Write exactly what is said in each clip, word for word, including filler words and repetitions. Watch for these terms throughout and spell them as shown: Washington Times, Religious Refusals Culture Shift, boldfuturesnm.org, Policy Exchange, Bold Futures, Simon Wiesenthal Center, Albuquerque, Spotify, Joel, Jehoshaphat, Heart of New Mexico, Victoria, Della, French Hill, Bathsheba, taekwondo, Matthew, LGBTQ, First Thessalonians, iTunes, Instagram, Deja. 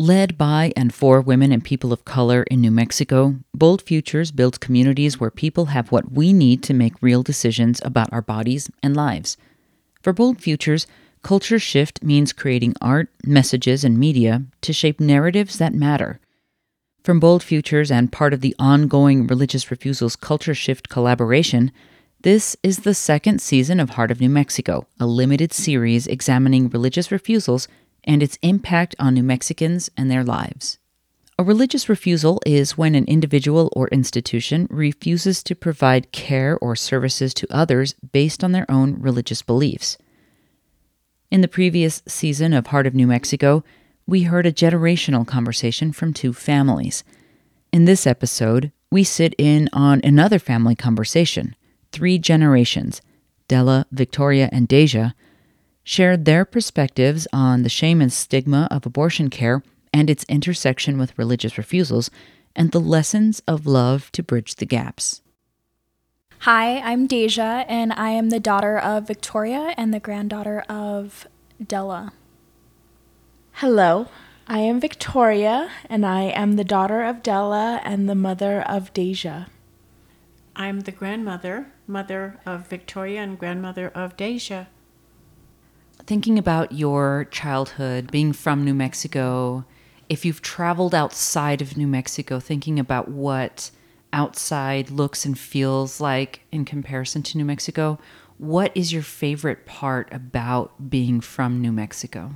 Led by and for women and people of color in New Mexico, Bold Futures builds communities where people have what we need to make real decisions about our bodies and lives. For Bold Futures, culture shift means creating art, messages, and media to shape narratives that matter. From Bold Futures and part of the ongoing Religious Refusals Culture Shift collaboration, this is the second season of Heart of New Mexico, a limited series examining religious refusals and its impact on New Mexicans and their lives. A religious refusal is when an individual or institution refuses to provide care or services to others based on their own religious beliefs. In the previous season of Heart of New Mexico, we heard a generational conversation from two families. In this episode, we sit in on another family conversation. Three generations, Della, Victoria, and Deja, shared their perspectives on the shame and stigma of abortion care and its intersection with religious refusals and the lessons of love to bridge the gaps. Hi, I'm Deja, and I am the daughter of Victoria and the granddaughter of Della. Hello, I am Victoria, and I am the daughter of Della and the mother of Deja. I'm the grandmother, mother of Victoria and grandmother of Deja. Thinking about your childhood, being from New Mexico, if you've traveled outside of New Mexico, thinking about what outside looks and feels like in comparison to New Mexico, what is your favorite part about being from New Mexico?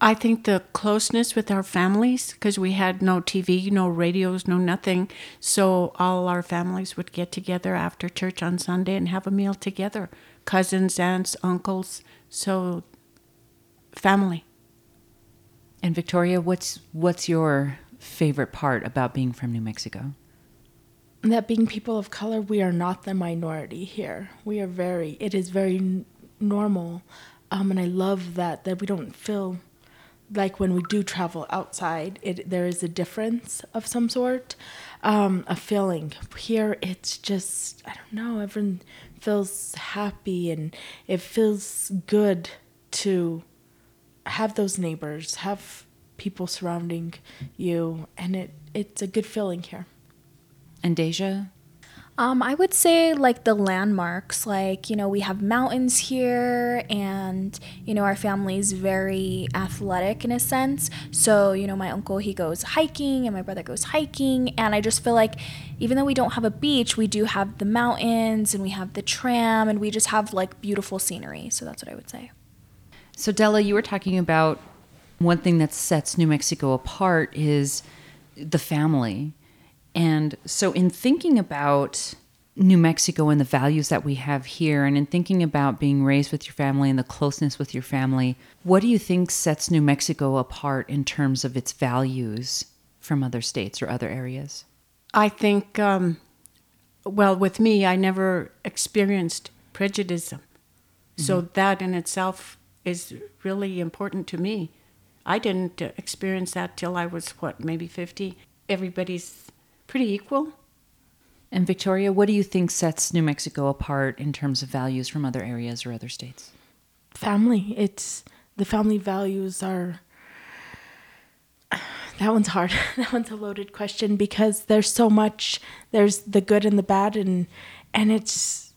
I think the closeness with our families, because we had no T V, no radios, no nothing. So all our families would get together after church on Sunday and have a meal together. Cousins, aunts, uncles. So, family. And Victoria, what's what's your favorite part about being from New Mexico? That being people of color, we are not the minority here. We are very, it is very n- normal. Um, and I love that, that we don't feel like when we do travel outside, it, there is a difference of some sort, um, a feeling. Here, it's just, I don't know, everyone feels happy and it feels good to have those neighbors, have people surrounding you, and it, it's a good feeling here. And Deja? Um, I would say like the landmarks, like, you know, we have mountains here and, you know, our family's very athletic in a sense. So, you know, my uncle, he goes hiking and my brother goes hiking. And I just feel like even though we don't have a beach, we do have the mountains and we have the tram and we just have like beautiful scenery. So that's what I would say. So Della, you were talking about one thing that sets New Mexico apart is the family. And so in thinking about New Mexico and the values that we have here, and in thinking about being raised with your family and the closeness with your family, what do you think sets New Mexico apart in terms of its values from other states or other areas? I think, um, well, with me, I never experienced prejudice. Mm-hmm. So that in itself is really important to me. I didn't experience that till I was, what, maybe fifty? Everybody's pretty equal. And Victoria, what do you think sets New Mexico apart in terms of values from other areas or other states? Family. It's the family values are, that one's hard. That one's a loaded question because there's so much, there's the good and the bad, and and it's,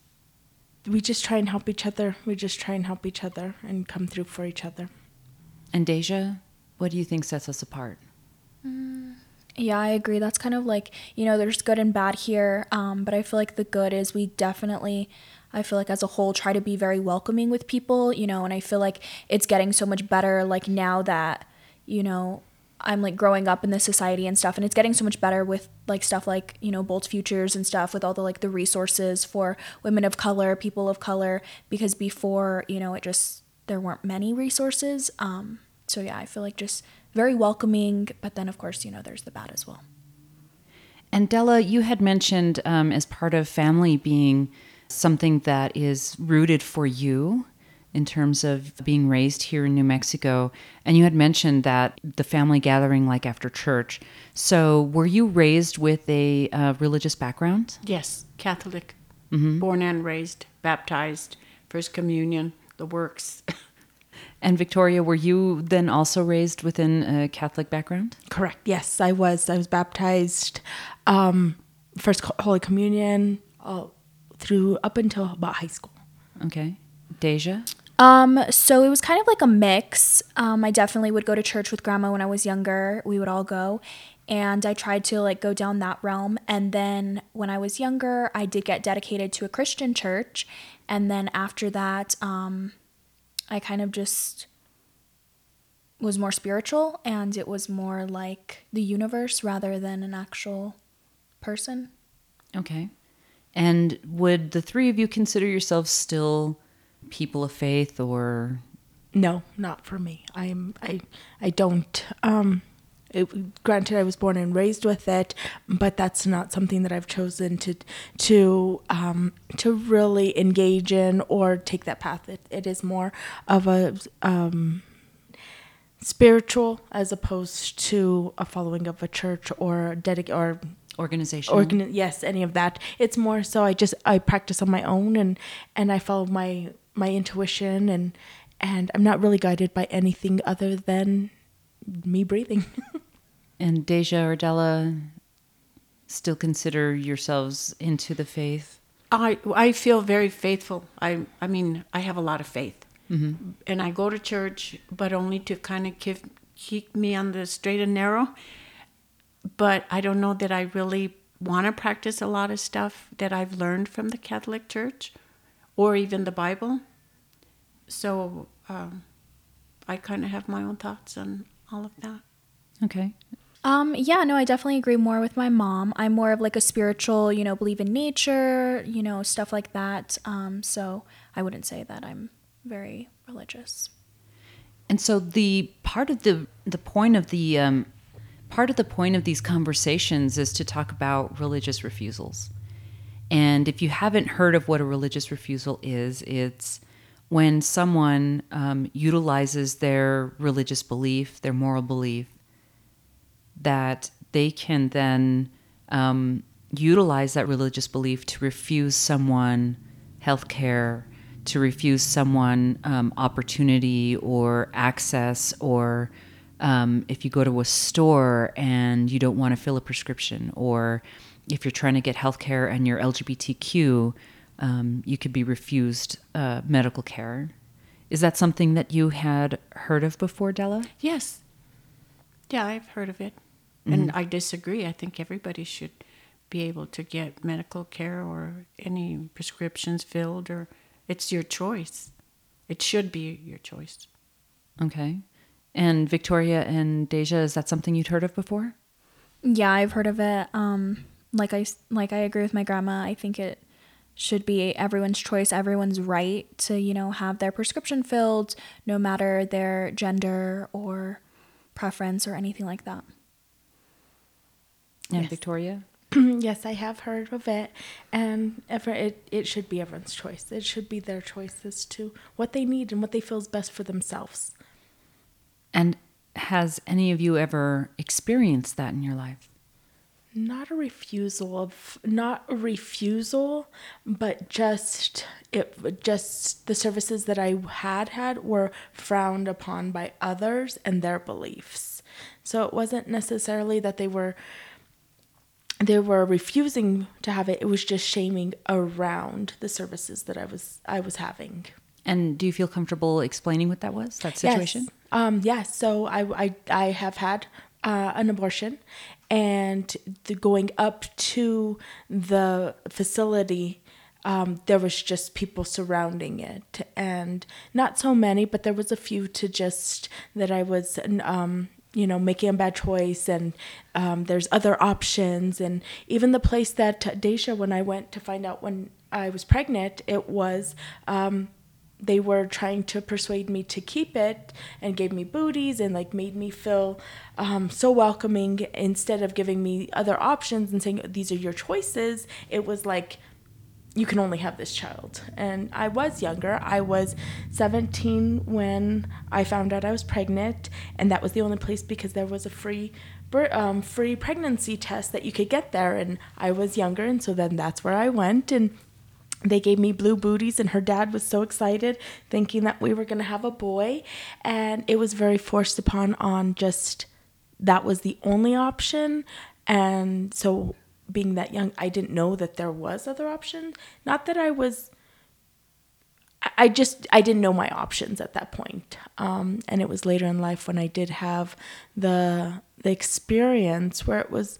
we just try and help each other. We just try and help each other and come through for each other. And Deja, what do you think sets us apart? Mm. Yeah, I agree. That's kind of like, you know, there's good and bad here. Um, but I feel like the good is we definitely, I feel like as a whole, try to be very welcoming with people, you know, and I feel like it's getting so much better, like now that, you know, I'm like growing up in this society and stuff, and it's getting so much better with like stuff like, you know, Bold Futures and stuff with all the like the resources for women of color, people of color, because before, you know, it just, there weren't many resources. Um, so yeah, I feel like just very welcoming, but then, of course, you know, there's the bad as well. And Della, you had mentioned um, as part of family being something that is rooted for you in terms of being raised here in New Mexico, and you had mentioned that the family gathering like after church. So were you raised with a uh, religious background? Yes, Catholic, mm-hmm. Born and raised, baptized, First Communion, the works. And Victoria, were you then also raised within a Catholic background? Correct. Yes, I was. I was baptized, um, First Holy Communion, all through up until about high school. Okay. Deja? Um, so it was kind of like a mix. Um, I definitely would go to church with grandma when I was younger. We would all go. And I tried to like go down that realm. And then when I was younger, I did get dedicated to a Christian church. And then after that, um, I kind of just was more spiritual, and it was more like the universe rather than an actual person. Okay. And would the three of you consider yourselves still people of faith, or? No, not for me. I'm, I, I don't, um, It, granted, I was born and raised with it, but that's not something that I've chosen to to um, to really engage in or take that path. It, it is more of a um, spiritual as opposed to a following of a church or a dedic- or organization. Organ- yes, any of that. It's more so I just I practice on my own, and, and I follow my my intuition, and and I'm not really guided by anything other than me breathing. And Deja or Della, still consider yourselves into the faith? I I feel very faithful. I I mean, I have a lot of faith. Mm-hmm. And I go to church, but only to kind of keep, keep me on the straight and narrow. But I don't know that I really want to practice a lot of stuff that I've learned from the Catholic Church or even the Bible. So um, I kind of have my own thoughts on all of that. Okay. Um, yeah, no, I definitely agree more with my mom. I'm more of like a spiritual, you know, believe in nature, you know, stuff like that. Um, so I wouldn't say that I'm very religious. And so the part of the, the point of the, um, part of the point of these conversations is to talk about religious refusals. And if you haven't heard of what a religious refusal is, it's when someone um, utilizes their religious belief, their moral belief, that they can then um, utilize that religious belief to refuse someone healthcare, to refuse someone um, opportunity or access, or um, if you go to a store and you don't want to fill a prescription, or if you're trying to get healthcare and you're L G B T Q, Um, you could be refused uh, medical care. Is that something that you had heard of before, Della? Yes. Yeah, I've heard of it. Mm-hmm. And I disagree. I think everybody should be able to get medical care or any prescriptions filled, or it's your choice. It should be your choice. Okay. And Victoria and Deja, is that something you'd heard of before? Yeah, I've heard of it. Um, like I, like I agree with my grandma. I think it should be everyone's choice, everyone's right to, you know, have their prescription filled, no matter their gender or preference or anything like that. And yes. Victoria? Yes, I have heard of it. And ever, it, it should be everyone's choice. It should be their choices to what they need and what they feel is best for themselves. And has any of you ever experienced that in your life? Not a refusal of, not a refusal, but just it, just the services that I had had were frowned upon by others and their beliefs. So it wasn't necessarily that they were, they were refusing to have it. It was just shaming around the services that I was, I was having. And do you feel comfortable explaining what that was, that situation? Yes. Um, yes. Yeah, so I, I, I have had uh, an abortion. And the going up to the facility, um, there was just people surrounding it, and not so many, but there was a few to just that I was, um, you know, making a bad choice, and um, there's other options, and even the place that Deja, when I went to find out when I was pregnant, it was. Um, They were trying to persuade me to keep it and gave me booties and like made me feel um, so welcoming, instead of giving me other options and saying, these are your choices. It was like, you can only have this child. And I was younger. I was seventeen when I found out I was pregnant, and that was the only place because there was a free um, free pregnancy test that you could get there. And I was younger, and so then that's where I went, and They gave me blue booties, and her dad was so excited, thinking that we were going to have a boy. And it was very forced upon on just that was the only option. And so being that young, I didn't know that there was other options. Not that I was, I just, I didn't know my options at that point. Um, and it was later in life when I did have the the experience where it was,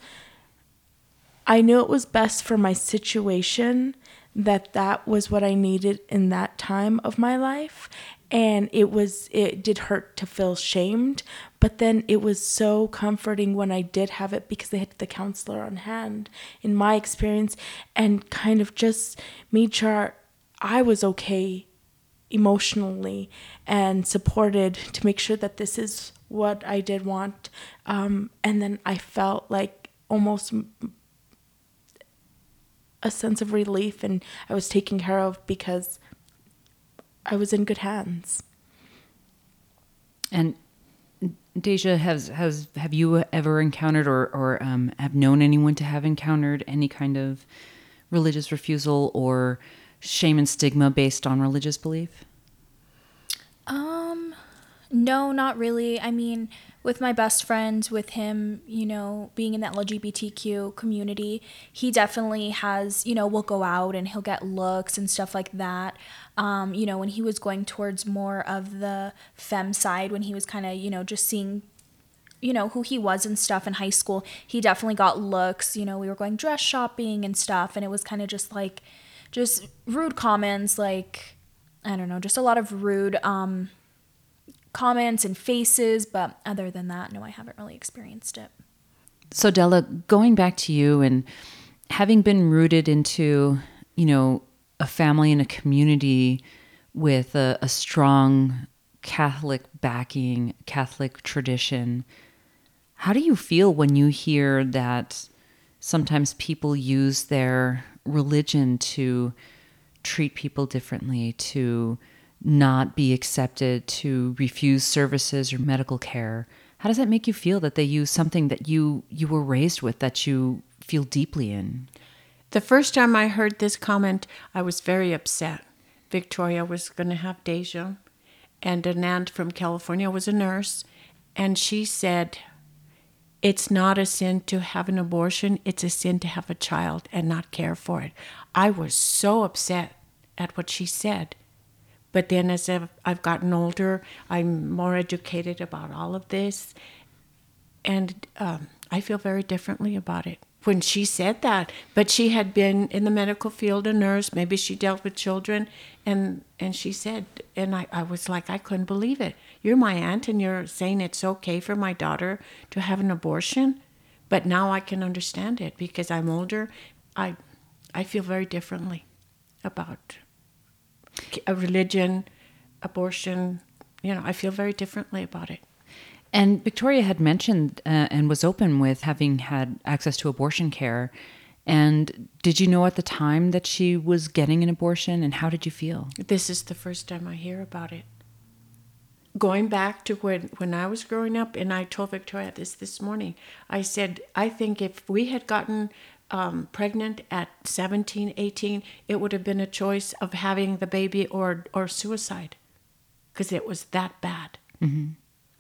I knew it was best for my situation, that that was what I needed in that time of my life. And it was, it did hurt to feel shamed, but then it was so comforting when I did have it, because they had the counselor on hand in my experience, and kind of just made sure I was okay emotionally and supported to make sure that this is what I did want. Um, and then I felt like almost a sense of relief, and I was taken care of because I was in good hands. And Deja, has has have you ever encountered or or um, have known anyone to have encountered any kind of religious refusal or shame and stigma based on religious belief? Um, no, not really. I mean, with my best friend, with him, you know, being in that L G B T Q community, he definitely has, you know, will go out and he'll get looks and stuff like that. Um, you know, when he was going towards more of the femme side, when he was kind of, you know, just seeing, you know, who he was and stuff in high school, he definitely got looks. You know, we were going dress shopping and stuff, and it was kind of just like, just rude comments, like, I don't know, just a lot of rude um comments and faces, but other than that, no, I haven't really experienced it. So Della, going back to you and having been rooted into, you know, a family and a community with a, a strong Catholic backing, Catholic tradition, how do you feel when you hear that sometimes people use their religion to treat people differently, to not be accepted, to refuse services or medical care? How does that make you feel, that they use something that you, you were raised with, that you feel deeply in? The first time I heard this comment, I was very upset. Victoria was going to have Deja, and an aunt from California was a nurse, and she said, it's not a sin to have an abortion, it's a sin to have a child and not care for it. I was so upset at what she said. But then as I've gotten older, I'm more educated about all of this. And um, I feel very differently about it when she said that. But she had been in the medical field, a nurse. Maybe she dealt with children. And, and she said, and I, I was like, I couldn't believe it. You're my aunt, and you're saying it's okay for my daughter to have an abortion? But now I can understand it because I'm older. I, I feel very differently about a religion, abortion, you know, I feel very differently about it. And Victoria had mentioned uh, and was open with having had access to abortion care. And did you know at the time that she was getting an abortion, and how did you feel? This is the first time I hear about it. Going back to when, when I was growing up, and I told Victoria this this morning, I said, I think if we had gotten Um, pregnant at seventeen, eighteen, it would have been a choice of having the baby or or suicide, because it was that bad. Mm-hmm.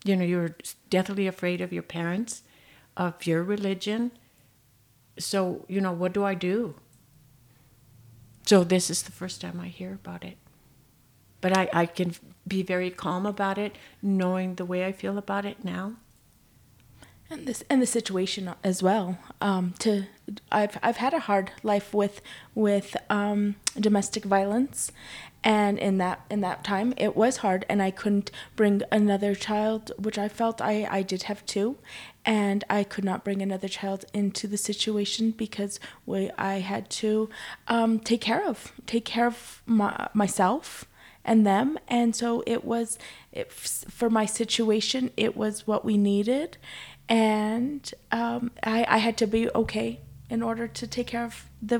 You know, you were deathly afraid of your parents, of your religion. So, you know, what do I do? So this is the first time I hear about it. But I, I can be very calm about it, knowing the way I feel about it now. And this and the situation as well. Um, to I've I've had a hard life with with um, domestic violence, and in that in that time it was hard, and I couldn't bring another child, which I felt I, I did have two, and I could not bring another child into the situation because we I had to um, take care of take care of my, myself. And them. And so it was, it, for my situation, it was what we needed. And um, I, I had to be okay in order to take care of the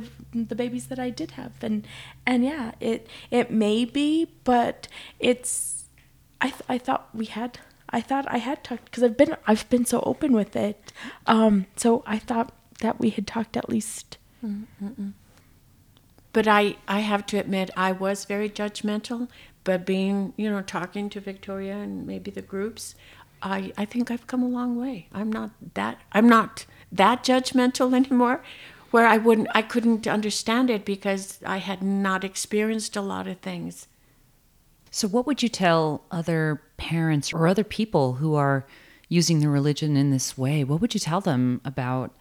the babies that I did have. And and yeah, it it may be, but it's, I th- I thought we had, I thought I had talked, because I've been, I've been so open with it. Um, so I thought that we had talked at least. Mm-mm. But I, I have to admit, I was very judgmental. But being, you know, talking to Victoria and maybe the groups, I, I think I've come a long way. I'm not that I'm not that judgmental anymore, where I wouldn't I couldn't understand it because I had not experienced a lot of things. So what would you tell other parents or other people who are using their religion in this way? What would you tell them about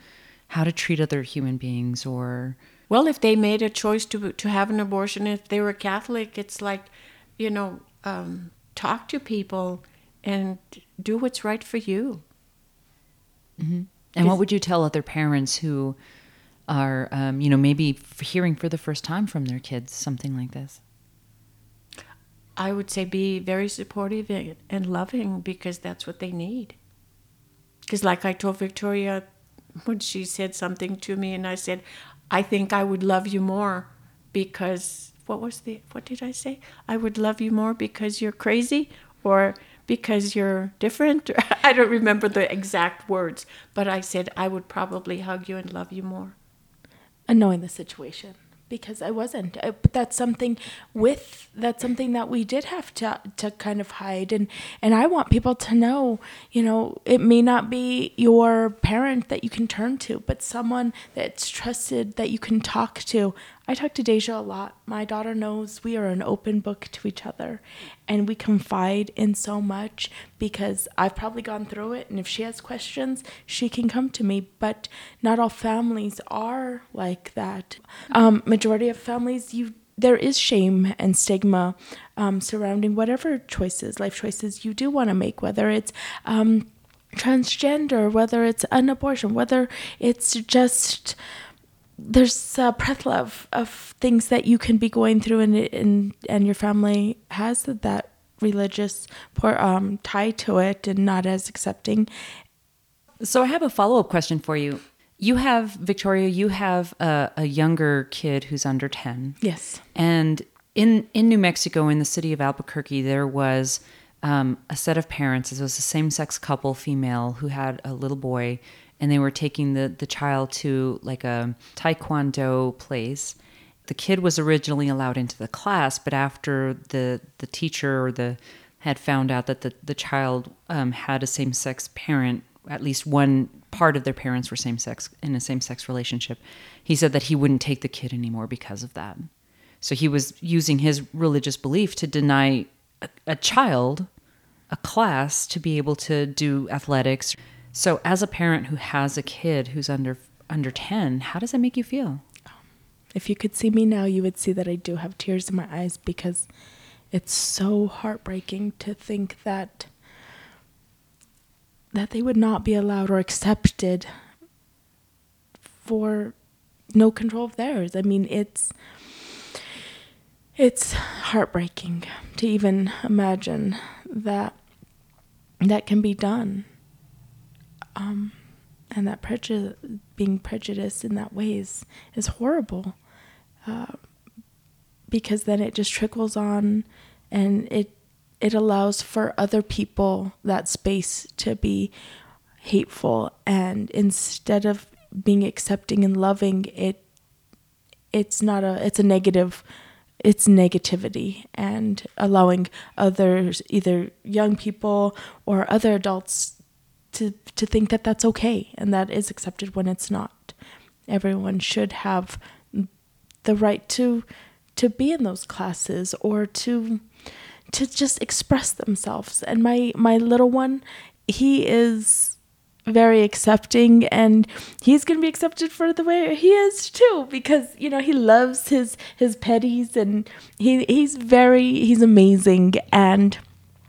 how to treat other human beings? Or, well, if they made a choice to to have an abortion, if they were Catholic, it's like, you know, um, talk to people and do what's right for you. Mm-hmm. And what would you tell other parents who are, um, you know, maybe hearing for the first time from their kids something like this? I would say be very supportive and loving, because that's what they need. Because like I told Victoria when she said something to me, and I said, I think I would love you more because, what was the, what did I say? I would love you more because you're crazy, or because you're different. I don't remember the exact words, but I said I would probably hug you and love you more. And knowing the situation, because I wasn't. I, but that's something with that's something that we did have to to kind of hide. And and I want people to know, you know, it may not be your parent that you can turn to, but someone that's trusted that you can talk to. I talk to Deja a lot. My daughter knows we are an open book to each other, and we confide in so much because I've probably gone through it, and if she has questions, she can come to me. But not all families are like that. Um, majority of families, you there is shame and stigma um, surrounding whatever choices, life choices you do want to make, whether it's um, transgender, whether it's an abortion, whether it's just... There's a plethora of, of things that you can be going through, and and, and your family has that religious poor, um, tie to it and not as accepting. So I have a follow-up question for you. You have, Victoria, you have a, a younger kid who's under ten. Yes. And in, in New Mexico, in the city of Albuquerque, there was um, a set of parents. It was a same-sex couple, female, who had a little boy. And they were taking the, the child to like a taekwondo place. The kid was originally allowed into the class, but after the, the teacher or the had found out that the, the child um, had a same-sex parent, at least one part of their parents were same-sex in a same-sex relationship, he said that he wouldn't take the kid anymore because of that. So he was using his religious belief to deny a, a child a class to be able to do athletics. So as a parent who has a kid who's under under ten, how does that make you feel? If you could see me now, you would see that I do have tears in my eyes, because it's so heartbreaking to think that that they would not be allowed or accepted for no control of theirs. I mean, it's it's heartbreaking to even imagine that that can be done. Um, and that prejudice, being prejudiced in that way is, is horrible, uh, because then it just trickles on, and it it allows for other people that space to be hateful, and instead of being accepting and loving, it it's not a it's a negative. It's negativity, and allowing others, either young people or other adults, to to think that that's okay and that is accepted when it's not. Everyone should have the right to to be in those classes or to to just express themselves. And my, my little one, he is very accepting, and he's going to be accepted for the way he is too, because, you know, he loves his, his petties, and he he's very, he's amazing. And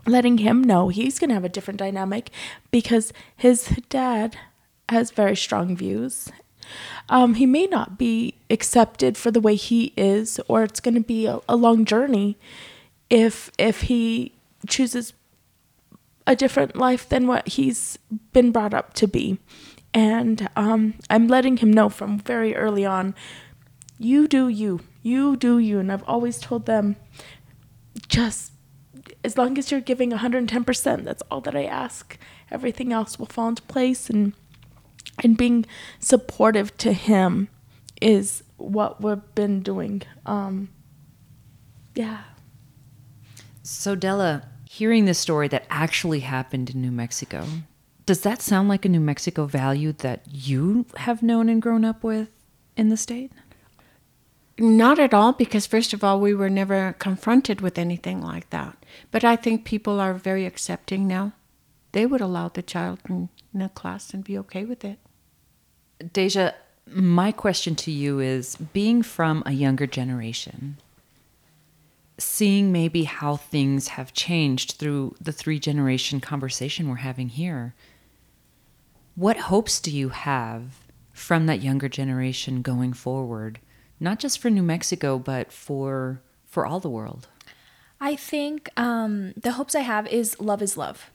letting him know he's going to have a different dynamic, because his dad has very strong views. Um, he may not be accepted for the way he is, or it's going to be a, a long journey if if he chooses a different life than what he's been brought up to be. And um, I'm letting him know from very early on, you do you, you do you. And I've always told them, just as long as you're giving one hundred ten percent, that's all that I ask. Everything else will fall into place. And and being supportive to him is what we've been doing. Um, yeah. So Della, hearing this story that actually happened in New Mexico, does that sound like a New Mexico value that you have known and grown up with in the state? Not at all, because first of all, we were never confronted with anything like that. But I think people are very accepting now. They would allow the child in, in a class and be okay with it. Deja, my question to you is, being from a younger generation, seeing maybe how things have changed through the three-generation conversation we're having here, what hopes do you have from that younger generation going forward, not just for New Mexico, but for for all the world? I think um, the hopes I have is love is love.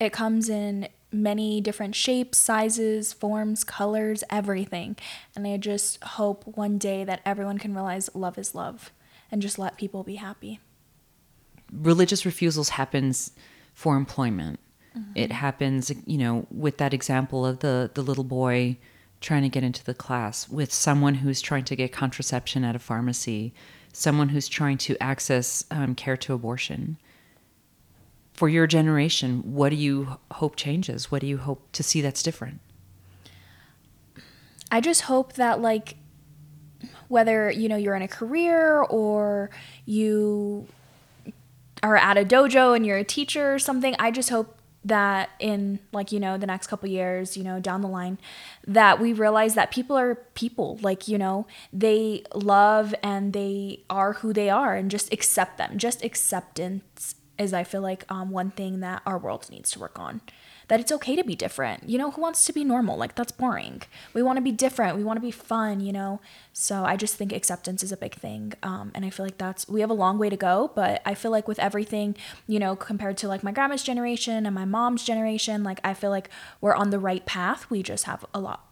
It comes in many different shapes, sizes, forms, colors, everything. And I just hope one day that everyone can realize love is love and just let people be happy. Religious refusals happens for employment. Mm-hmm. It happens, you know, with that example of the, the little boy trying to get into the class, with someone who's trying to get contraception at a pharmacy, someone who's trying to access um, care to abortion. For your generation, what do you hope changes? What do you hope to see that's different? I just hope that, like, whether, you know, you're in a career or you are at a dojo and you're a teacher or something, I just hope that in, like, you know, the next couple years, you know, down the line, that we realize that people are people. Like, you know, they love and they are who they are, and just accept them. Just acceptance is, I feel like, um, one thing that our world needs to work on. That it's okay to be different. You know, who wants to be normal? Like, that's boring. We want to be different. We want to be fun, you know? So I just think acceptance is a big thing. Um, and I feel like that's, we have a long way to go, but I feel like with everything, you know, compared to, like, my grandma's generation and my mom's generation, like, I feel like we're on the right path. We just have a lot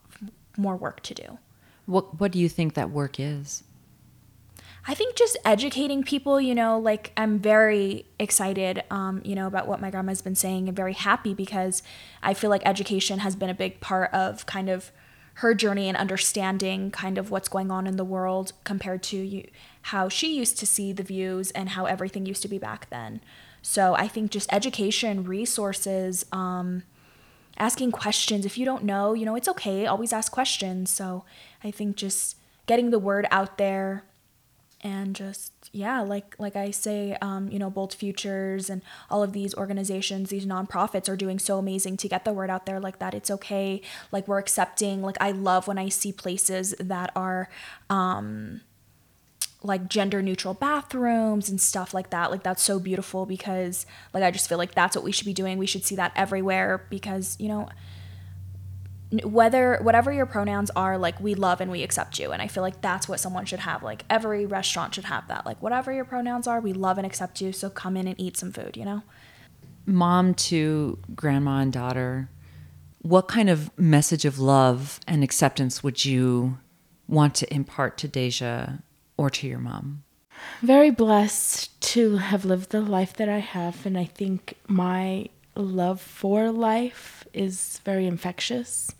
more work to do. What, what do you think that work is? I think just educating people, you know, like, I'm very excited, um, you know, about what my grandma's been saying, and very happy, because I feel like education has been a big part of kind of her journey and understanding kind of what's going on in the world compared to you, how she used to see the views and how everything used to be back then. So I think just education, resources, um, asking questions. If you don't know, you know, it's okay. Always ask questions. So I think just getting the word out there. And just, yeah, like like I say, um, you know, Bold Futures and all of these organizations, these nonprofits are doing so amazing to get the word out there, like, that it's okay. Like, we're accepting. Like, I love when I see places that are, um, like, gender neutral bathrooms and stuff like that. Like, that's so beautiful, because, like, I just feel like that's what we should be doing. We should see that everywhere, because, you know, whether whatever your pronouns are, like, we love and we accept you. And I feel like that's what someone should have. Like, every restaurant should have that. Like, whatever your pronouns are, we love and accept you, so come in and eat some food, you know? Mom to grandma and daughter, what kind of message of love and acceptance would you want to impart to Deja or to your mom? Very blessed to have lived the life that I have, and I think my love for life is very infectious.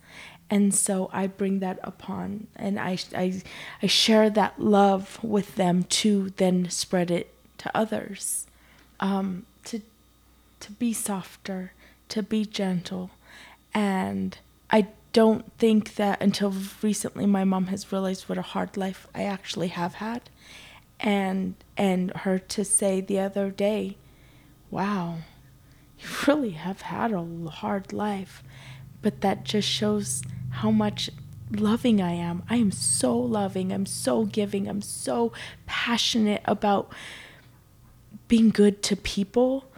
And so I bring that upon, and I, I, I share that love with them to then spread it to others, um, to to be softer, to be gentle. And I don't think that until recently my mom has realized what a hard life I actually have had. And, and her to say the other day, wow, you really have had a hard life. But that just shows how much loving I am. I am so loving. I'm so giving. I'm so passionate about being good to people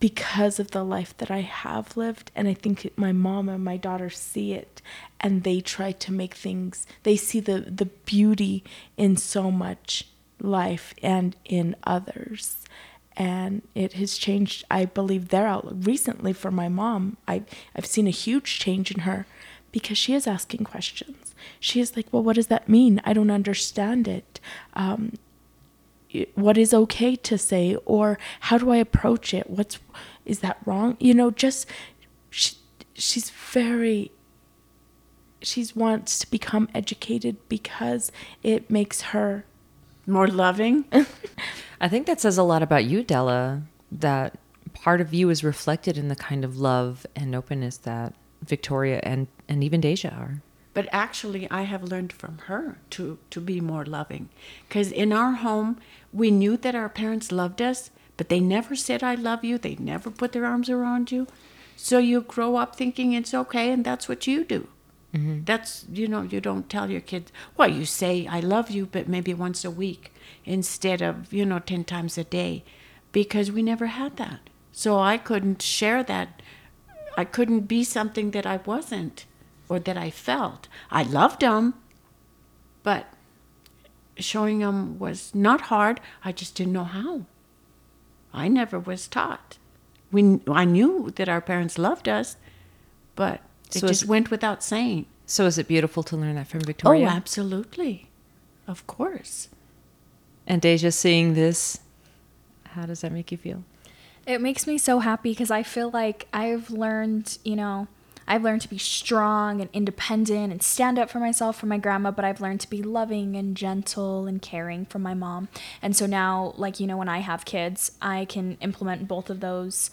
because of the life that I have lived. And I think my mom and my daughter see it, and they try to make things. They see the, the beauty in so much life and in others. And it has changed, I believe, their outlook. Recently for my mom, I, I've seen a huge change in her, because she is asking questions. She is like, well, what does that mean? I don't understand it. Um, what is okay to say? Or how do I approach it? What's, is that wrong? You know, just, she, she's very she wants to become educated because it makes her more loving. I think that says a lot about you, Della, that part of you is reflected in the kind of love and openness that Victoria and, and even Deja are. But actually, I have learned from her to, to be more loving. Because in our home, we knew that our parents loved us, but they never said, I love you. They never put their arms around you. So you grow up thinking it's okay, and that's what you do. Mm-hmm. That's, you know, you don't tell your kids, well, you say, I love you, but maybe once a week instead of, you know, ten times a day, because we never had that. So I couldn't share that. I couldn't be something that I wasn't or that I felt. I loved them, but showing them was not hard. I just didn't know how. I never was taught. We, I knew that our parents loved us, but it so just it, went without saying. So is it beautiful to learn that from Victoria? Oh, absolutely. Of course. And Deja, seeing this, how does that make you feel? It makes me so happy because I feel like I've learned, you know, I've learned to be strong and independent and stand up for myself from my grandma, but I've learned to be loving and gentle and caring from my mom. And so now, like, you know, when I have kids, I can implement both of those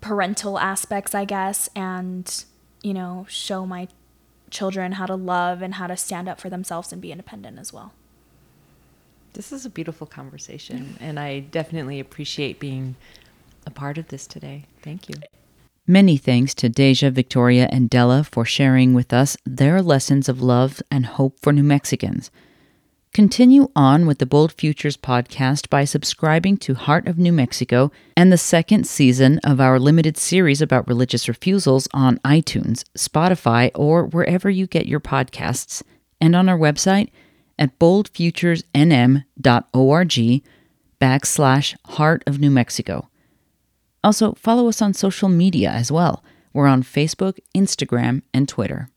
parental aspects, I guess, and you know, show my children how to love and how to stand up for themselves and be independent as well. This is a beautiful conversation, and I definitely appreciate being a part of this today. Thank you. Many thanks to Deja, Victoria, and Della for sharing with us their lessons of love and hope for New Mexicans. Continue on with the Bold Futures podcast by subscribing to Heart of New Mexico and the second season of our limited series about religious refusals on iTunes, Spotify, or wherever you get your podcasts, and on our website at boldfuturesnm.org backslash Heart of New Mexico. Also, follow us on social media as well. We're on Facebook, Instagram, and Twitter.